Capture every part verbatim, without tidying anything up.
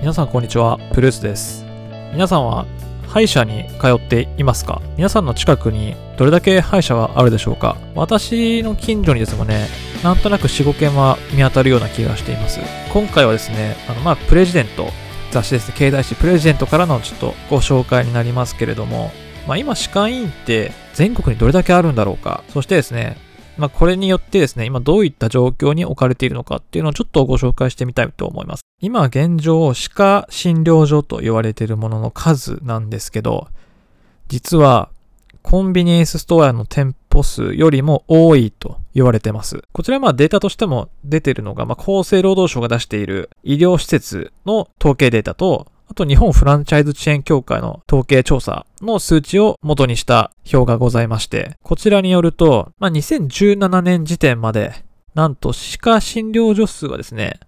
皆さんこんにちは、プルースです。皆さんは歯医者に通っていますか？皆さんの近くにどれだけ歯医者はあるでしょうか？私の近所にですもね、なんとなく よん,ご 軒は見当たるような気がしています。今回はですね、あのまあプレジデント、雑誌ですね、経済誌プレジデントからのちょっとご紹介になりますけれども、まあ今歯科医院って全国にどれだけあるんだろうか、そしてですね、まあこれによってですね、今どういった状況に置かれているのかっていうのをちょっとご紹介してみたいと思います。今現状、歯科診療所と言われているものの数なんですけど、実はコンビニエンスストアの店舗数よりも多いと言われています。こちらはまあデータとしても出ているのが、まあ厚生労働省が出している医療施設の統計データと、あと日本フランチャイズチェーン協会の統計調査の数値を元にした表がございまして、こちらによると、まあ、にせんじゅうななねん時点まで、なんと歯科診療所数はですね、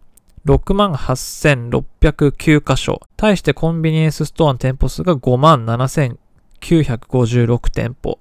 ろくまんはっせんろっぴゃくきゅう 箇所、対してコンビニエンスストアの店舗数がごまんななせんきゅうひゃくごじゅうろく 店舗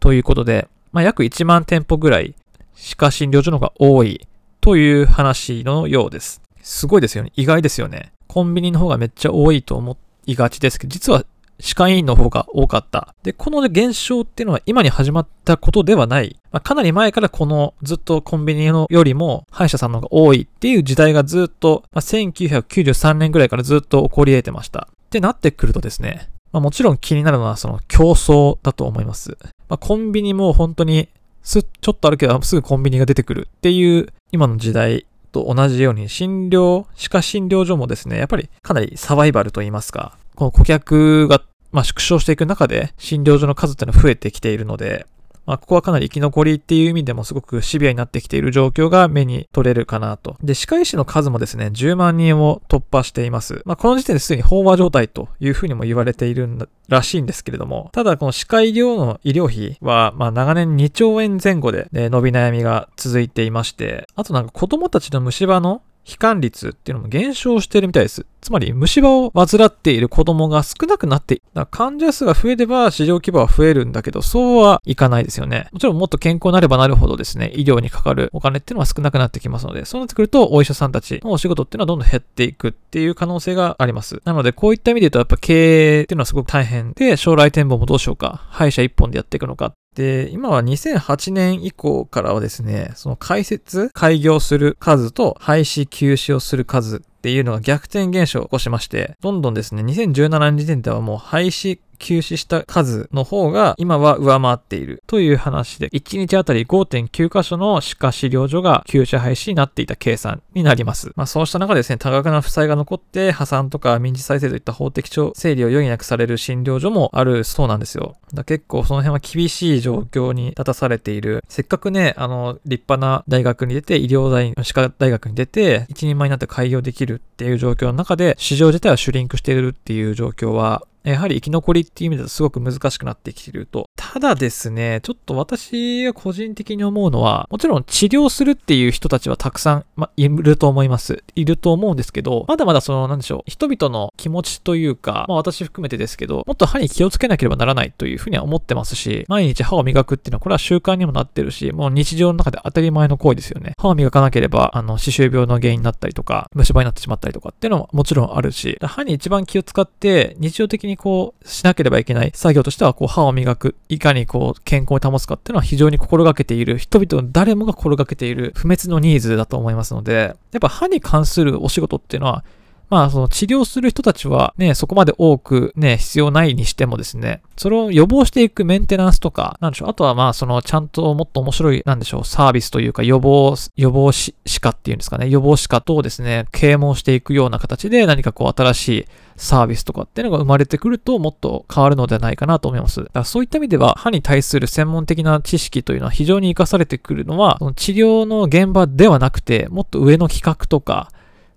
ということで、まあ、約いちまん店舗ぐらい歯科診療所の方が多いという話のようです。すごいですよね。意外ですよね。コンビニの方がめっちゃ多いと思いがちですけど、実は歯科医院の方が多かった。で、この現象っていうのは今に始まったことではない。まあ、かなり前からこのずっとコンビニのよりも歯医者さんの方が多いっていう時代がずっと、まあ、せんきゅうひゃくきゅうじゅうさんねんぐらいからずっと起こり得てました。ってなってくるとですね、まあ、もちろん気になるのはその競争だと思います。まあ、コンビニも本当にす、ちょっとあるけどすぐコンビニが出てくるっていう今の時代と同じように診療、歯科診療所もですね、やっぱりかなりサバイバルといいますか、この顧客が、まあ、縮小していく中で診療所の数っていうのは増えてきているので、まあ、ここはかなり生き残りっていう意味でもすごくシビアになってきている状況が目に取れるかなと。で、歯科医師の数もですね、じゅうまんにんを突破しています。まあ、この時点ですでに飽和状態というふうにも言われているらしいんですけれども、ただこの歯科医療の医療費は、まあ、長年にちょうえんぜん後で、ね、伸び悩みが続いていまして、あとなんか子供たちの虫歯の悲観率っていうのも減少しているみたいです。つまり虫歯を患っている子供が少なくなっている。だから患者数が増えれば市場規模は増えるんだけど、そうはいかないですよね。もちろんもっと健康になればなるほどですね、医療にかかるお金っていうのは少なくなってきますので、そうなってくるとお医者さんたちのお仕事っていうのはどんどん減っていくっていう可能性があります。なのでこういった意味で言うとやっぱ経営っていうのはすごく大変で、将来展望もどうしようか、歯医者一本でやっていくのか。で、今はにせんはちねん以降からはですね、その開設、開業する数と廃止、休止をする数っていうのが逆転現象を起こしまして、どんどんですね、にせんじゅうななねん時点ではもう廃止、休止した数の方が今は上回っているという話で、いちにちあたり ごてんきゅう 箇所の歯科診療所が休止廃止になっていた計算になります。まあそうした中でですね、多額な負債が残って破産とか民事再生といった法的整理を余儀なくされる診療所もあるそうなんですよ。だ結構その辺は厳しい状況に立たされている。せっかくね、あの立派な大学に出て、医療大歯科大学に出て一人前になって開業できるっていう状況の中で、市場自体はシュリンクしているっていう状況は、やはり生き残りっていう意味ではすごく難しくなってきていると。ただですね、ちょっと私が個人的に思うのは、もちろん治療するっていう人たちはたくさん、ま、いると思います。いると思うんですけど、まだまだその、なんでしょう、人々の気持ちというか、まあ私含めてですけど、もっと歯に気をつけなければならないというふうには思ってますし、毎日歯を磨くっていうのはこれは習慣にもなってるし、もう日常の中で当たり前の行為ですよね。歯を磨かなければ、あの、歯周病の原因になったりとか、虫歯になってしまったりとかっていうのももちろんあるし、歯に一番気を使って、日常的にこうしなければいけない作業としては、こう歯を磨く、いかにこう健康を保つかっていうのは非常に心がけている、人々の誰もが心がけている不滅のニーズだと思いますので、やっぱ歯に関するお仕事っていうのは、まあその治療する人たちはね、そこまで多くね、必要ないにしてもですね、それを予防していくメンテナンスとか、なんでしょう、あとはまあそのちゃんともっと面白い、なんでしょう、サービスというか予防、予防歯科っていうんですかね、予防歯科とですね、啓蒙していくような形で何かこう新しいサービスとかっていうのが生まれてくるともっと変わるのではないかなと思います。だからそういった意味では歯に対する専門的な知識というのは非常に活かされてくるのは、その治療の現場ではなくて、もっと上の企画とか、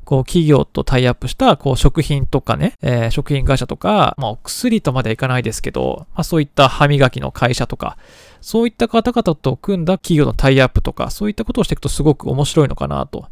こう企業とタイアップしたこう食品とかね、えー、食品会社とか、まあお薬とまではいかないですけど、まあそういった歯磨きの会社とか、そういった方々と組んだ企業のタイアップとか、そういったことをしていくとすごく面白いのかなと。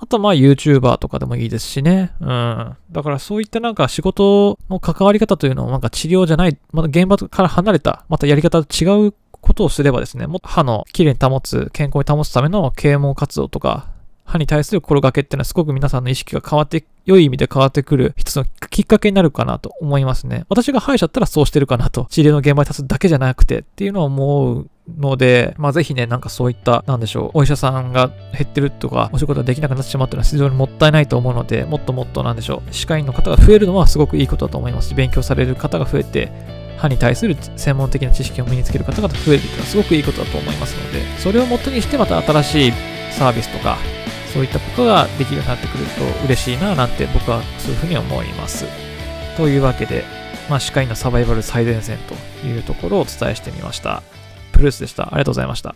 あとまあ YouTuber とかでもいいですしね。うん。だからそういったなんか仕事の関わり方というのはなんか治療じゃない、また現場から離れた、またやり方と違うことをすればですね、もっと歯のきれいに保つ、健康に保つための啓蒙活動とか、歯に対する心がけっていうのはすごく皆さんの意識が変わって、良い意味で変わってくる一つのきっかけになるかなと思いますね。私が歯医者だったらそうしてるかなと、治療の現場に立つだけじゃなくてっていうのは思うので、まあぜひね、なんかそういった、なんでしょう、お医者さんが減ってるとか、お仕事ができなくなってしまうというのは非常にもったいないと思うので、もっともっとなんでしょう、歯科医の方が増えるのはすごくいいことだと思いますし、勉強される方が増えて、歯に対する専門的な知識を身につける方が増えるというのはすごくいいことだと思いますので、それを元にしてまた新しいサービスとか、そういったことができるようになってくると嬉しいななんて僕はそういうふうに思います。というわけで、まあ、歯科医のサバイバル最前線というところをお伝えしてみました。プルースでした。ありがとうございました。